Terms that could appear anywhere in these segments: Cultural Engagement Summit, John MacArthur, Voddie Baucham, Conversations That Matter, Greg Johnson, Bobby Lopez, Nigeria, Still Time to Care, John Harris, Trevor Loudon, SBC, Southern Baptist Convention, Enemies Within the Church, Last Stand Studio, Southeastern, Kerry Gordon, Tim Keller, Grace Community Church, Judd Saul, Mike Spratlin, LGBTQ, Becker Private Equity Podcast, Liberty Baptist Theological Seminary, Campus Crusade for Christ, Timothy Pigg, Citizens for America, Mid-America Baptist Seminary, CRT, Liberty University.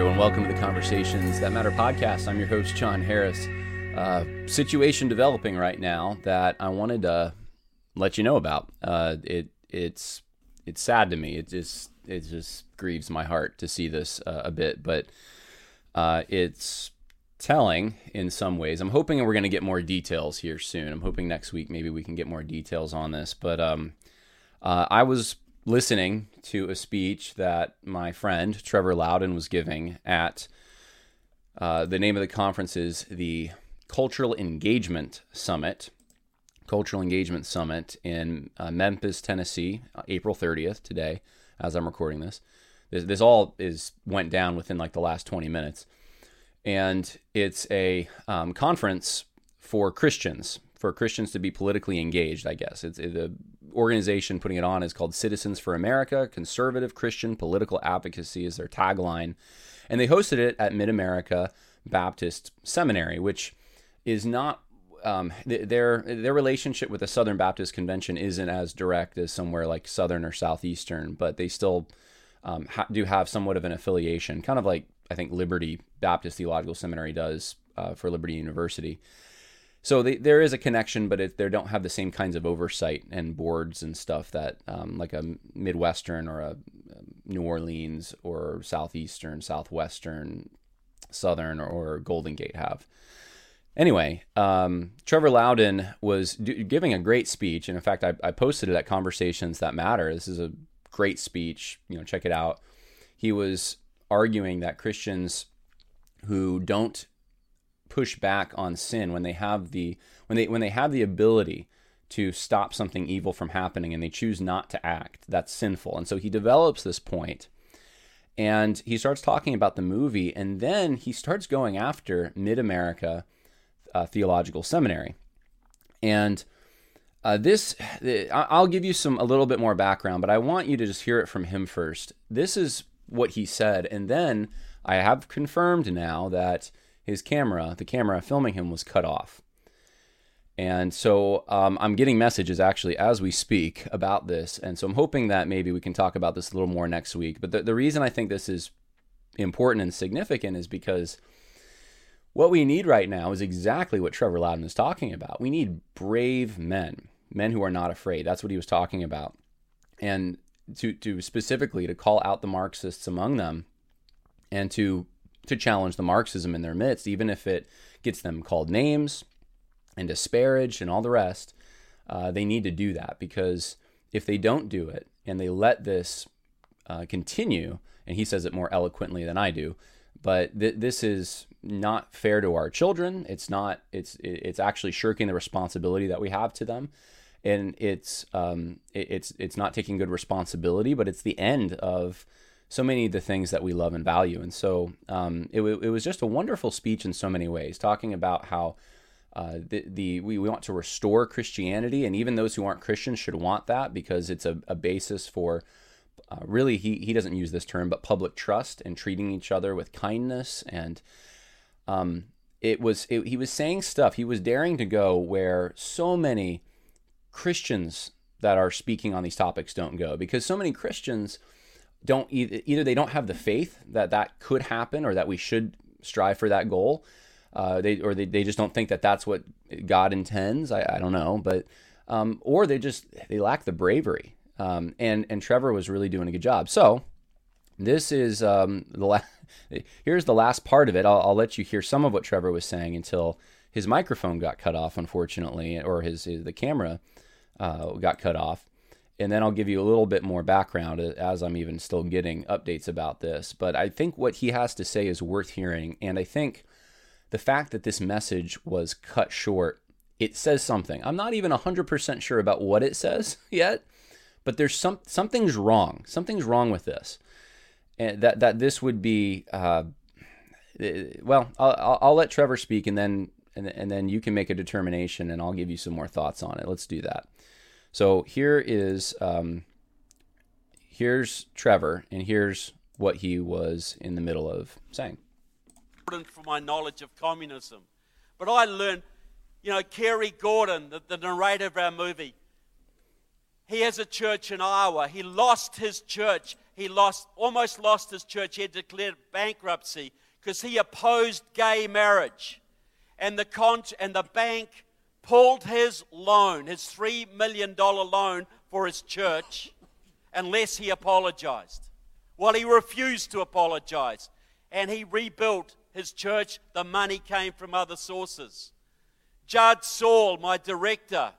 everyone. Welcome to the Conversations That Matter podcast. I'm your host, John Harris. Situation developing right now that I wanted to let you know about. It's sad to me. It just grieves my heart to see this a bit, but it's telling in some ways. I'm hoping we're going to get more details here soon. I'm hoping next week maybe we can get more details on this, but I was listening to a speech that my friend Trevor Loudon was giving at the name of the conference is the Cultural Engagement Summit. Cultural Engagement Summit in Memphis, Tennessee, April 30th today, as I'm recording this. This all went down within like the last 20 minutes, and it's a conference for Christians. For Christians to be politically engaged, I guess. The organization putting it on is called Citizens for America. Conservative Christian Political Advocacy is their tagline. And they hosted it at Mid-America Baptist Seminary, which is not, their relationship with the Southern Baptist Convention isn't as direct as somewhere like Southern or Southeastern, but they still do have somewhat of an affiliation, kind of like I think Liberty Baptist Theological Seminary does for Liberty University. So there is a connection, but they don't have the same kinds of oversight and boards and stuff that like a Midwestern or a New Orleans or Southeastern, Southwestern, Southern, or Golden Gate have. Anyway, Trevor Loudon was giving a great speech, and in fact, I posted it at Conversations That Matter. This is a great speech. You know, check it out. He was arguing that Christians who don't push back on sin when they have the ability to stop something evil from happening and they choose not to act, that's sinful. And so he develops this point and he starts talking about the movie, and then he starts going after Mid-America Theological Seminary. And I'll give you a little bit more background, but I want you to just hear it from him first. This is what he said, and then I have confirmed now that his camera, the camera filming him, was cut off. And so I'm getting messages actually as we speak about this. And so I'm hoping that maybe we can talk about this a little more next week. But the reason I think this is important and significant is because what we need right now is exactly what Trevor Loudon is talking about. We need brave men, men who are not afraid. That's what he was talking about. And to specifically to call out the Marxists among them and to challenge the Marxism in their midst, even if it gets them called names and disparaged and all the rest. They need to do that, because if they don't do it and they let this continue, and he says it more eloquently than I do, but this is not fair to our children. It's actually shirking the responsibility that we have to them. And it's not taking good responsibility, but it's the end of so many of the things that we love and value. And so it was just a wonderful speech in so many ways, talking about how we want to restore Christianity, and even those who aren't Christians should want that, because it's a basis for really, he doesn't use this term, but public trust and treating each other with kindness. And he was saying stuff, he was daring to go where so many Christians that are speaking on these topics don't go, because so many Christians don't either they don't have the faith that could happen, or that we should strive for that goal. They just don't think that that's what God intends. I don't know, but or they lack the bravery. And Trevor was really doing a good job. So this is here's the last part of it. I'll let you hear some of what Trevor was saying until his microphone got cut off, unfortunately, or the camera got cut off. And then I'll give you a little bit more background as I'm even still getting updates about this. But I think what he has to say is worth hearing. And I think the fact that this message was cut short, it says something. I'm not even 100% sure about what it says yet, but there's something's wrong. Something's wrong with this. And that this would be, well, I'll let Trevor speak, and then you can make a determination, and I'll give you some more thoughts on it. Let's do that. So here's Trevor, and here's what he was in the middle of saying. For my knowledge of communism, but I learned, Kerry Gordon, the narrator of our movie, he has a church in Iowa. He lost his church. he almost lost his church. He had declared bankruptcy because he opposed gay marriage. And the bank pulled his loan, his $3 million loan for his church, unless he apologized. Well, he refused to apologize, and he rebuilt his church. The money came from other sources. Judd Saul, my director,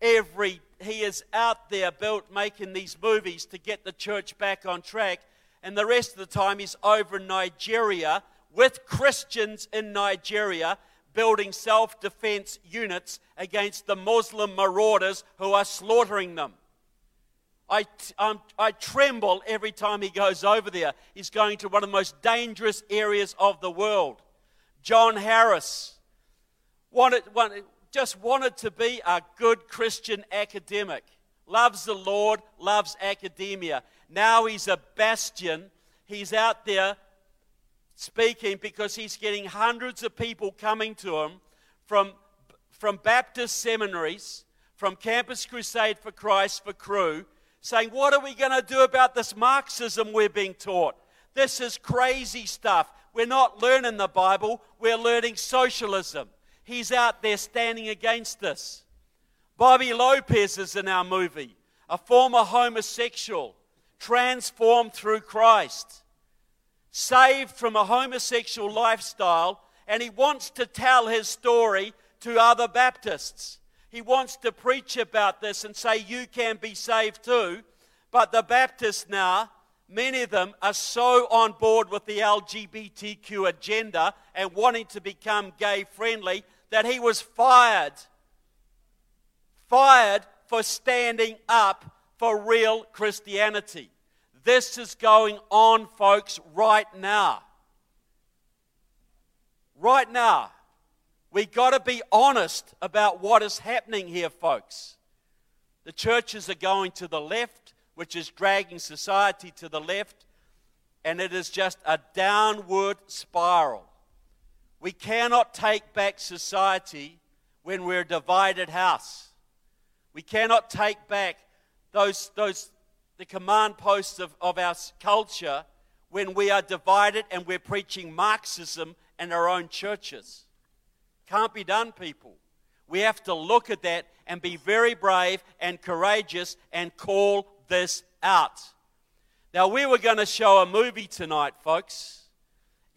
he is out there making these movies to get the church back on track, and the rest of the time he's over in Nigeria with Christians in Nigeria building self-defense units against the Muslim marauders who are slaughtering them. I tremble every time he goes over there. He's going to one of the most dangerous areas of the world. John Harris wanted to be a good Christian academic. Loves the Lord, loves academia. Now he's a bastion. He's out there speaking because he's getting hundreds of people coming to him from Baptist seminaries, from Campus Crusade for Christ, for Crew, saying, what are we going to do about this Marxism we're being taught? This is crazy stuff. We're not learning the Bible, we're learning socialism. He's out there standing against this. Bobby Lopez is in our movie, a former homosexual, transformed through Christ, saved from a homosexual lifestyle, and he wants to tell his story to other Baptists. He wants to preach about this and say, you can be saved too. But the Baptists now, many of them are so on board with the LGBTQ agenda and wanting to become gay friendly that he was fired for standing up for real Christianity. This is going on, folks, right now. Right now. We got to be honest about what is happening here, folks. The churches are going to the left, which is dragging society to the left, and it is just a downward spiral. We cannot take back society when we're a divided house. We cannot take back the command posts of our culture when we are divided and we're preaching Marxism in our own churches. Can't be done, people. We have to look at that and be very brave and courageous and call this out. Now, we were going to show a movie tonight, folks,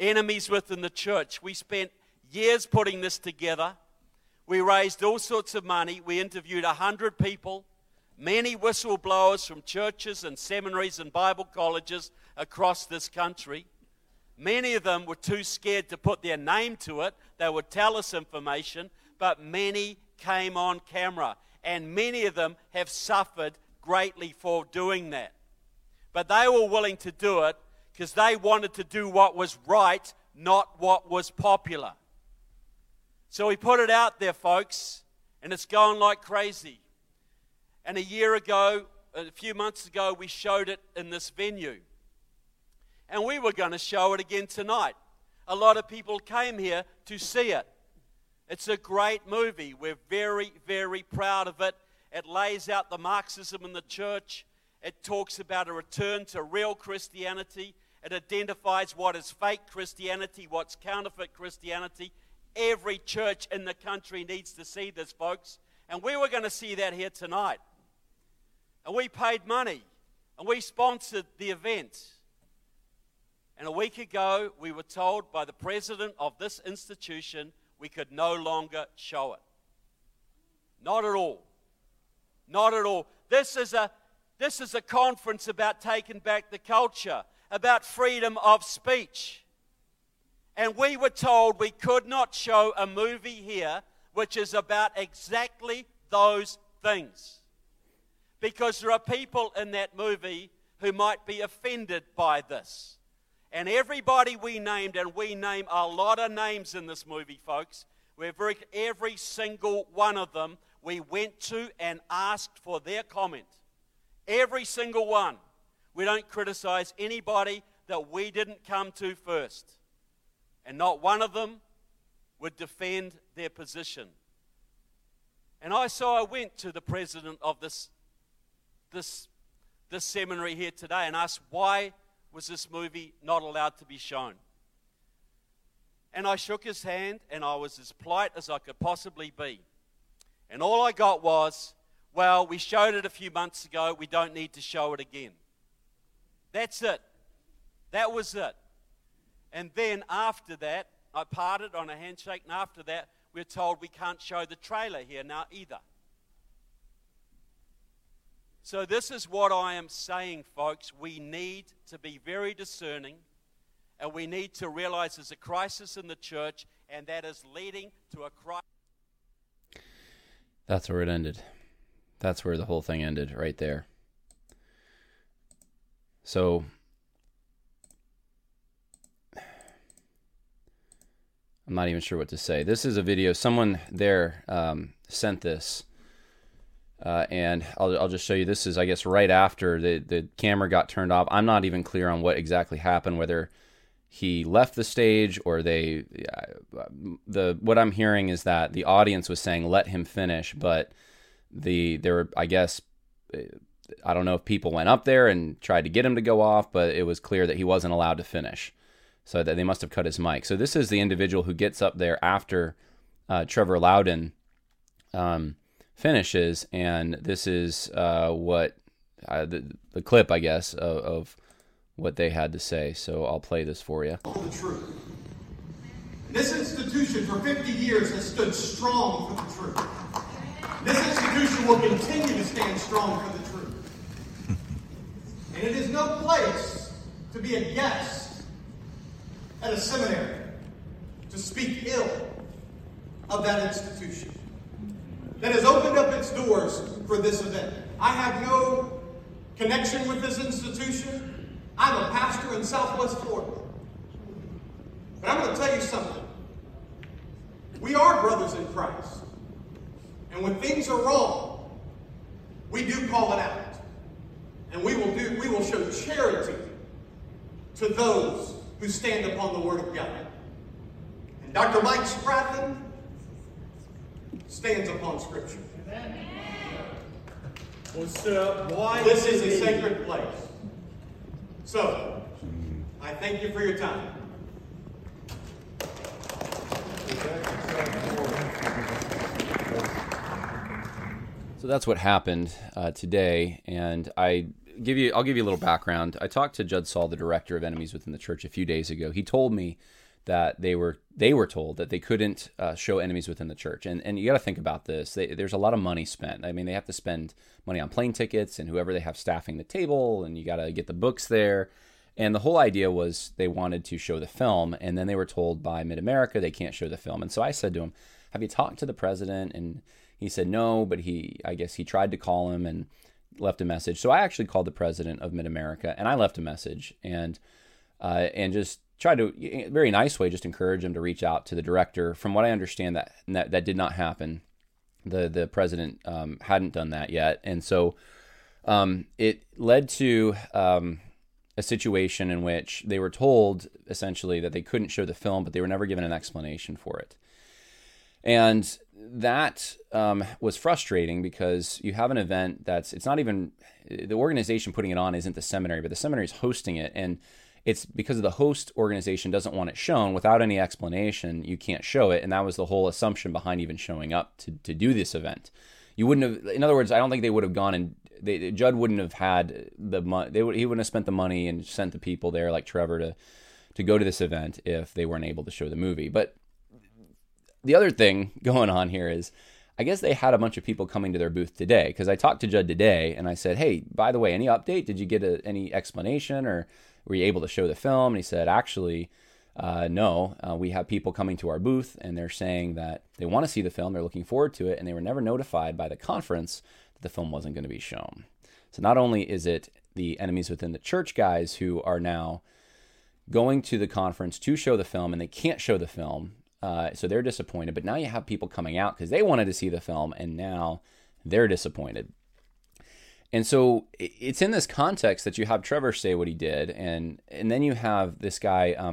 Enemies Within the Church. We spent years putting this together. We raised all sorts of money. We interviewed 100 people, many whistleblowers from churches and seminaries and Bible colleges across this country. Many of them were too scared to put their name to it. They would tell us information, but many came on camera, and many of them have suffered greatly for doing that. But they were willing to do it because they wanted to do what was right, not what was popular. So we put it out there, folks, and it's going like crazy. And a few months ago, we showed it in this venue. And we were going to show it again tonight. A lot of people came here to see it. It's a great movie. We're very, very proud of it. It lays out the Marxism in the church. It talks about a return to real Christianity. It identifies what is fake Christianity, what's counterfeit Christianity. Every church in the country needs to see this, folks. And we were going to see that here tonight. And we paid money. And we sponsored the event. And a week ago, we were told by the president of this institution we could no longer show it. Not at all. Not at all. This is a conference about taking back the culture, about freedom of speech. And we were told we could not show a movie here which is about exactly those things. Because there are people in that movie who might be offended by this. And everybody we named, and we name a lot of names in this movie, folks, every single one of them, we went to and asked for their comment. Every single one. We don't criticize anybody that we didn't come to first. And not one of them would defend their position. And I went to the president of this this seminary here today and asked, why was this movie not allowed to be shown? And I shook his hand, and I was as polite as I could possibly be. And all I got was, well, we showed it a few months ago, we don't need to show it again. That's it. That was it. And then after that, I parted on a handshake, and after that, we're told we can't show the trailer here now either. So this is what I am saying, folks. We need to be very discerning. And we need to realize there's a crisis in the church, and that is leading to a crisis. That's where it ended. That's where the whole thing ended, right there. So, I'm not even sure what to say. This is a video. Someone there sent this, and I'll just show you. This is, I guess, right after the camera got turned off. I'm not even clear on what exactly happened, whether he left the stage, or what I'm hearing is that the audience was saying, let him finish, but there were, I guess, I don't know if people went up there and tried to get him to go off, but it was clear that he wasn't allowed to finish, so that they must have cut his mic. So this is the individual who gets up there after Trevor Loudon finishes, and this is the clip, I guess, of what they had to say, so I'll play this for you. The truth. This institution for 50 years has stood strong for the truth. This institution will continue to stand strong for the truth. And it is no place to be a guest at a seminary to speak ill of that institution that has opened up its doors for this event. I have no connection with this institution. I'm a pastor in Southwest Florida. But I'm going to tell you something. We are brothers in Christ. And when things are wrong, we do call it out. And we will show charity to those who stand upon the Word of God. And Dr. Mike Spratlin stands upon Scripture. Amen. What's up? This is a sacred place. So, I thank you for your time. So that's what happened today, and I'll give you a little background. I talked to Judd Saul, the director of Enemies Within the Church, a few days ago. He told me that they were told that they couldn't show Enemies Within the Church, and you got to think about this. There's a lot of money spent. I mean, they have to spend money on plane tickets and whoever they have staffing the table, and you got to get the books there. And the whole idea was they wanted to show the film, and then they were told by Mid-America they can't show the film. And so I said to him, "Have you talked to the president?" And he said no, but I guess he tried to call him and left a message. So I actually called the president of Mid-America, and I left a message and just tried to, in a very nice way, just encourage him to reach out to the director. From what I understand, that did not happen. The president hadn't done that yet. And so it led to a situation in which they were told, essentially, that they couldn't show the film, but they were never given an explanation for it. And that was frustrating, because you have an event it's not even, the organization putting it on isn't the seminary, but the seminary is hosting it. And it's because the host organization doesn't want it shown. Without any explanation, you can't show it. And that was the whole assumption behind even showing up to do this event. You wouldn't have, in other words, I don't think they would have gone and, Judd wouldn't have had the money, he wouldn't have spent the money and sent the people there like Trevor to go to this event if they weren't able to show the movie. But the other thing going on here is, I guess they had a bunch of people coming to their booth today, because I talked to Judd today and I said, "Hey, by the way, any update? Did you get any explanation, or were you able to show the film?" And he said, "Actually, no. We have people coming to our booth, and they're saying that they want to see the film, they're looking forward to it, and they were never notified by the conference that the film wasn't going to be shown." So not only is it the Enemies Within the Church guys who are now going to the conference to show the film, and they can't show the film, so they're disappointed, but now you have people coming out because they wanted to see the film, and now they're disappointed. And so it's in this context that you have Trevor say what he did, and then you have this guy, I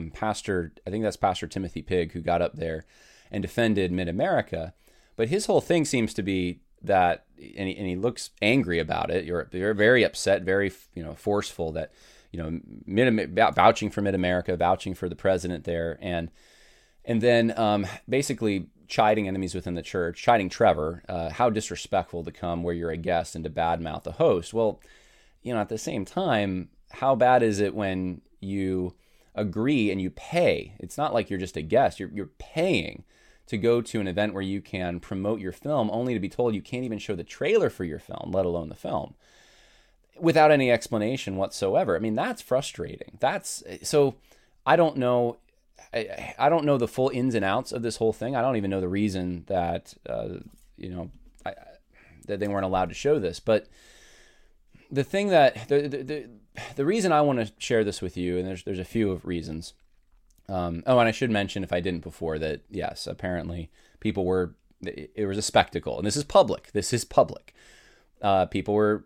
think that's Pastor Timothy Pigg, who got up there and defended Mid-America. But his whole thing seems to be, that, and he looks angry about it. You're very upset, very, forceful that, vouching for Mid-America, vouching for the president there. And then basically chiding enemies within the church, chiding Trevor, how disrespectful to come where you're a guest and to badmouth the host. Well, at the same time, how bad is it when you agree and you pay? It's not like you're just a guest. You're paying to go to an event where you can promote your film, only to be told you can't even show the trailer for your film, let alone the film, without any explanation whatsoever. I mean, that's frustrating. So I don't know. I don't know the full ins and outs of this whole thing. I don't even know the reason that, that they weren't allowed to show this. But the thing that the reason I want to share this with you, and there's a few of reasons. And I should mention, if I didn't before, that yes, apparently people were. It was a spectacle, and this is public. People were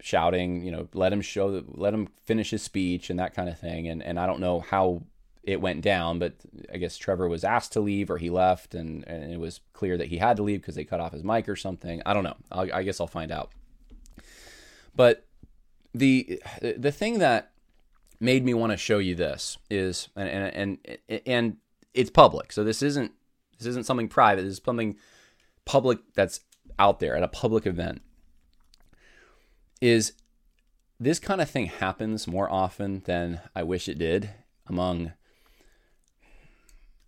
shouting, let him finish his speech, and that kind of thing. And I don't know how it went down, but I guess Trevor was asked to leave, or he left, and it was clear that he had to leave because they cut off his mic or something. I don't know. I guess I'll find out. But the thing that made me want to show you this is, and it's public. So this isn't something private. This is something public that's out there at a public event. Is this kind of thing happens more often than I wish it did among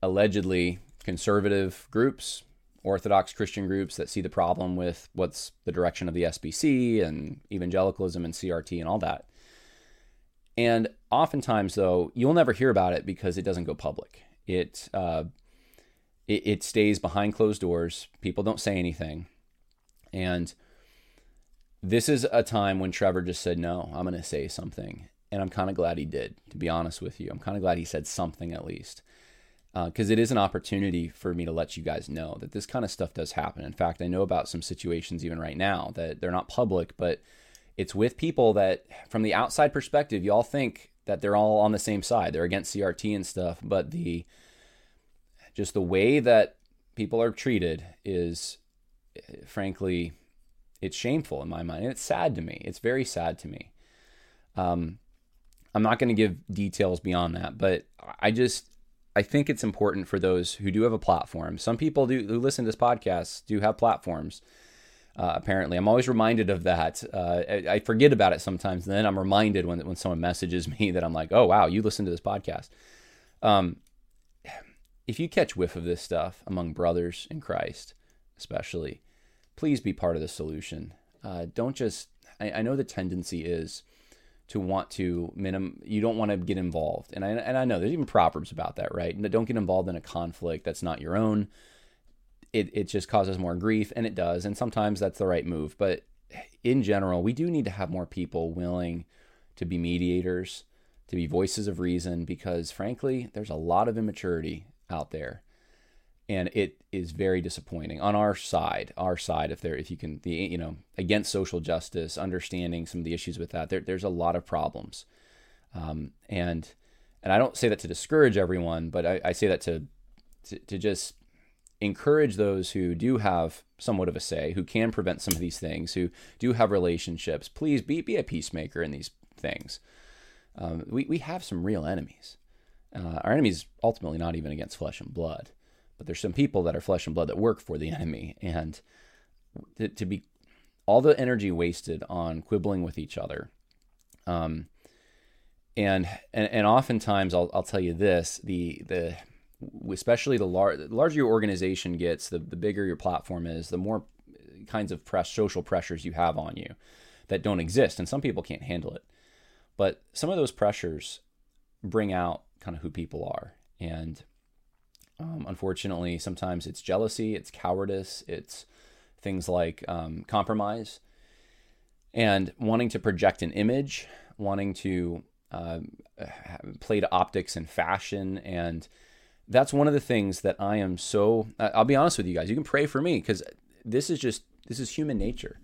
allegedly conservative groups, Orthodox Christian groups that see the problem with what's the direction of the SBC and evangelicalism and CRT and all that. And oftentimes, though, you'll never hear about it because it doesn't go public. It stays behind closed doors. People don't say anything. And this is a time when Trevor just said, no, I'm going to say something. And I'm kind of glad he did, to be honest with you. I'm kind of glad he said something at least. Because it is an opportunity for me to let you guys know that this kind of stuff does happen. In fact, I know about some situations even right now that they're not public, but it's with people that, from the outside perspective, y'all think that they're all on the same side. They're against CRT and stuff, but just the way that people are treated is, frankly, it's shameful in my mind. And it's sad to me. It's very sad to me. I'm not going to give details beyond that, but I think it's important for those who do have a platform. Some people who listen to this podcast do have platforms, apparently. I'm always reminded of that. I forget about it sometimes, and then I'm reminded when someone messages me that I'm like, oh, wow, you listen to this podcast. If you catch whiff of this stuff among brothers in Christ, especially, please be part of the solution. Don't just... I know the tendency is to want to you don't want to get involved. And I know there's even proverbs about that, right? Don't get involved in a conflict that's not your own. It just causes more grief, and it does. And sometimes that's the right move. But in general, we do need to have more people willing to be mediators, to be voices of reason, because frankly, there's a lot of immaturity out there. And it is very disappointing on our side, against social justice, understanding some of the issues with that, there's a lot of problems. And I don't say that to discourage everyone, but I say that to just encourage those who do have somewhat of a say, who can prevent some of these things, who do have relationships. Please be a peacemaker in these things. We have some real enemies. Our enemies ultimately not even against flesh and blood. But there's some people that are flesh and blood that work for the enemy. And to be all the energy wasted on quibbling with each other. And oftentimes, I'll tell you this, especially the larger your organization gets, the bigger your platform is, the more kinds of social pressures you have on you that don't exist. And some people can't handle it. But some of those pressures bring out kind of who people are. And unfortunately, sometimes it's jealousy, it's cowardice, it's things like compromise and wanting to project an image, wanting to play to optics and fashion. And that's one of the things that I am so, I'll be honest with you guys, you can pray for me, because this is human nature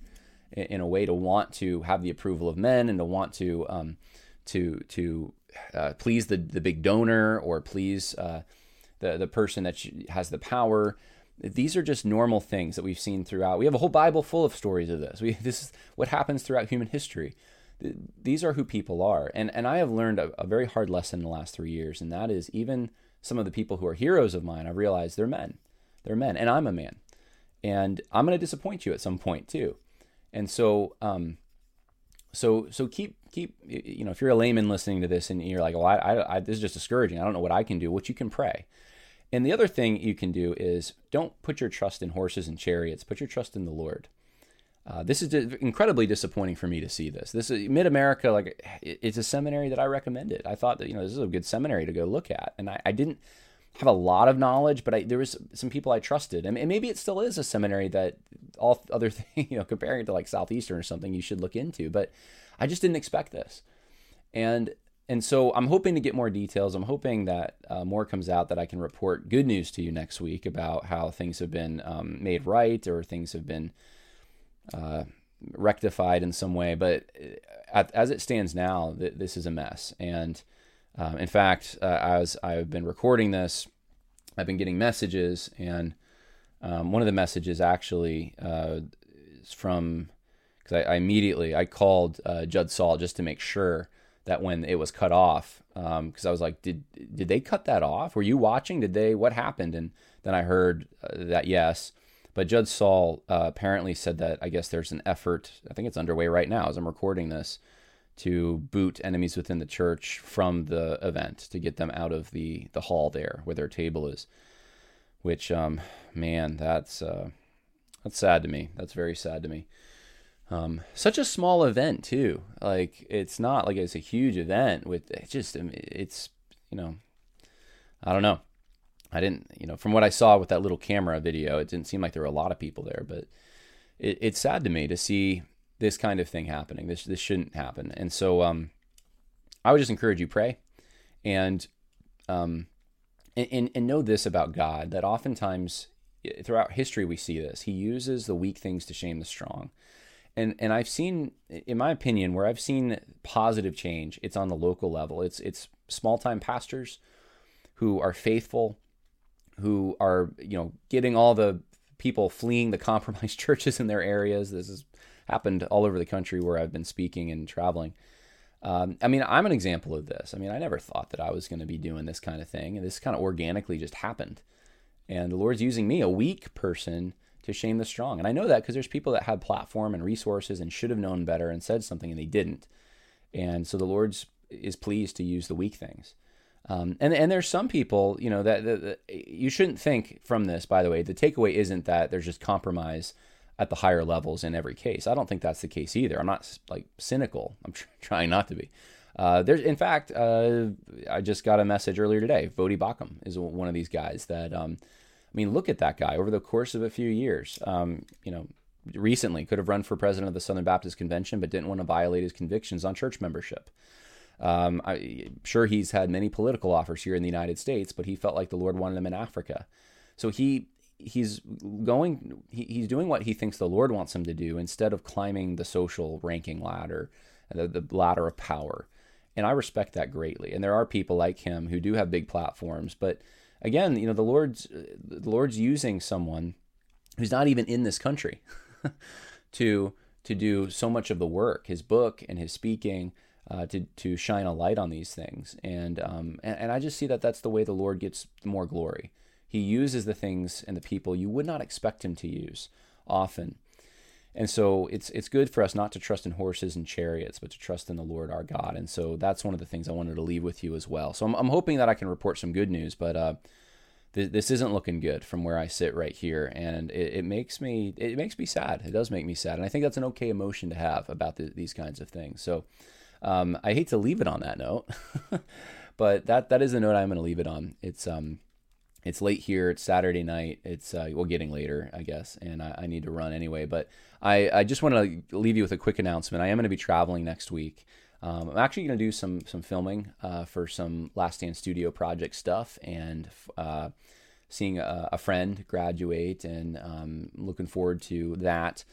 in a way, to want to have the approval of men and to want to please the big donor, or please the person that has the power. These are just normal things that we've seen throughout. We have a whole Bible full of stories of this. This is what happens throughout human history. These are who people are. And I have learned a very hard lesson in the last 3 years, and that is even some of the people who are heroes of mine, I realize they're men. They're men, and I'm a man. And I'm going to disappoint you at some point too. And so keep, you know, if you're a layman listening to this and you're like, well, I this is just discouraging, I don't know what I can do, what you can pray. And the other thing you can do is don't put your trust in horses and chariots. Put your trust in the Lord. This is incredibly disappointing for me to see this. This is Mid-America, like it's a seminary that I recommended. I thought that, you know, this is a good seminary to go look at. And I didn't have a lot of knowledge, but there was some people I trusted. And maybe it still is a seminary that all other things, you know, comparing it to like Southeastern or something, you should look into. But I just didn't expect this. And so I'm hoping to get more details. I'm hoping that more comes out, that I can report good news to you next week about how things have been made right, or things have been rectified in some way. But as it stands now, this is a mess. And in fact, as I've been recording this, I've been getting messages. And one of the messages actually is from, because I called Judd Saul just to make sure that when it was cut off, because I was like, did they cut that off? Were you watching? What happened? And then I heard that yes, but Judd Saul apparently said that, I guess there's an effort, I think it's underway right now as I'm recording this, to boot Enemies Within the Church from the event, to get them out of the hall there where their table is, which, man, that's sad to me. That's very sad to me. Such a small event too. Like, it's not like it's a huge event with it's, you know, I don't know. I didn't, you know, from what I saw with that little camera video, it didn't seem like there were a lot of people there, but it's sad to me to see this kind of thing happening. This shouldn't happen. And so, I would just encourage you, pray and know this about God, that oftentimes throughout history, we see this. He uses the weak things to shame the strong. And I've seen, in my opinion, where I've seen positive change, it's on the local level. It's small-time pastors who are faithful, who are, you know, getting all the people fleeing the compromised churches in their areas. This has happened all over the country where I've been speaking and traveling. I mean, I'm an example of this. I mean, I never thought that I was going to be doing this kind of thing, and this kind of organically just happened. And the Lord's using me, a weak person, to shame the strong. And I know that because there's people that had platform and resources and should have known better and said something, and they didn't. And so the Lord is pleased to use the weak things. And there's some people, you know, that you shouldn't think from this, by the way, the takeaway isn't that there's just compromise at the higher levels in every case. I don't think that's the case either. I'm not like cynical. I'm trying not to be. There's, in fact, I just got a message earlier today. Voddie Baucham is one of these guys that, I mean, look at that guy over the course of a few years. You know, recently could have run for president of the Southern Baptist Convention, but didn't want to violate his convictions on church membership. I'm sure he's had many political offers here in the United States, but he felt like the Lord wanted him in Africa. So he's doing what he thinks the Lord wants him to do instead of climbing the social ranking ladder, the ladder of power. And I respect that greatly. And there are people like him who do have big platforms, but again, you know, the Lord's using someone who's not even in this country to do so much of the work, his book and his speaking, to shine a light on these things. And I just see that that's the way the Lord gets more glory. He uses the things and the people you would not expect him to use often. And so it's good for us not to trust in horses and chariots, but to trust in the Lord our God. And so that's one of the things I wanted to leave with you as well. So I'm hoping that I can report some good news, but this isn't looking good from where I sit right here, and it makes me sad. It does make me sad, and I think that's an okay emotion to have about these kinds of things. So I hate to leave it on that note, but that is the note I'm going to leave it on. It's late here. It's Saturday night. It's getting later, I guess, and I need to run anyway. But I just want to leave you with a quick announcement. I am going to be traveling next week. I'm actually going to do some filming for some Last Stand Studio project stuff, and seeing a friend graduate, and looking forward to that.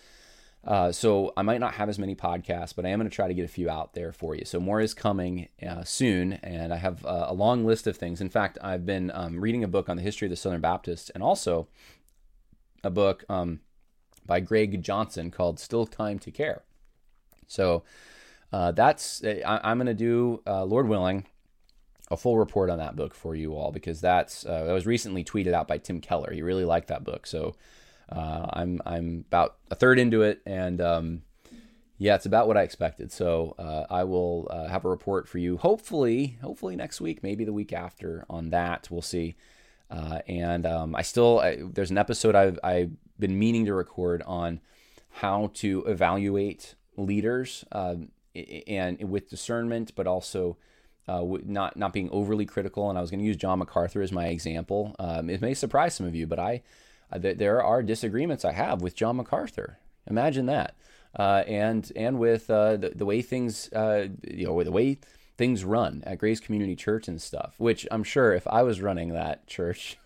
So I might not have as many podcasts, but I am going to try to get a few out there for you. So more is coming soon, and I have a long list of things. In fact, I've been reading a book on the history of the Southern Baptists, and also a book by Greg Johnson called Still Time to Care. So I'm going to do, Lord willing, a full report on that book for you all, because that was recently tweeted out by Tim Keller. He really liked that book. So I'm about a third into it, and it's about what I expected. So I will have a report for you hopefully next week, maybe the week after, on that. We'll see. There's an episode I've been meaning to record on how to evaluate leaders and with discernment, but also not being overly critical. And I was going to use John MacArthur as my example. It may surprise some of you, but there are disagreements I have with John MacArthur. Imagine that. And with the way things, the way things run at Grace Community Church and stuff, which I'm sure if I was running that church,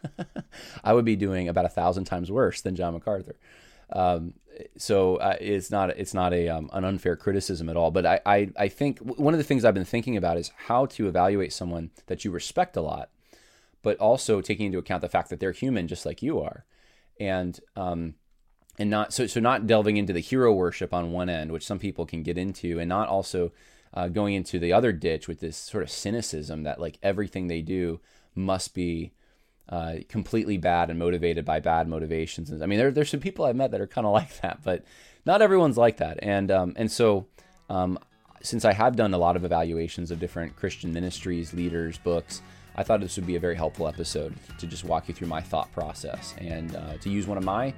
I would be doing about 1,000 times worse than John MacArthur. So it's not an unfair criticism at all. But I think one of the things I've been thinking about is how to evaluate someone that you respect a lot, but also taking into account the fact that they're human just like you are, and not so not delving into the hero worship on one end, which some people can get into, and not also going into the other ditch with this sort of cynicism that like everything they do must be completely bad and motivated by bad motivations. I mean, there's some people I've met that are kind of like that, but not everyone's like that. And so since I have done a lot of evaluations of different Christian ministries, leaders, books, I thought this would be a very helpful episode to just walk you through my thought process and to use one of my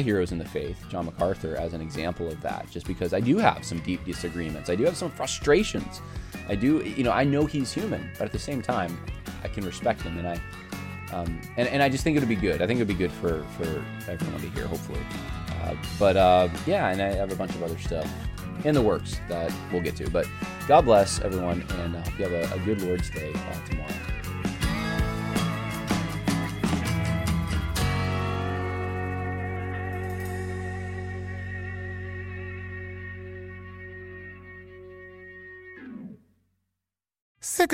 heroes in the faith, John MacArthur, as an example of that, just because I do have some deep disagreements. I do have some frustrations. I know he's human, but at the same time, I can respect him, and I just think it would be good. I think it would be good for everyone to hear, hopefully. And I have a bunch of other stuff in the works that we'll get to. But God bless everyone, and I hope you have a good Lord's Day tomorrow. Sick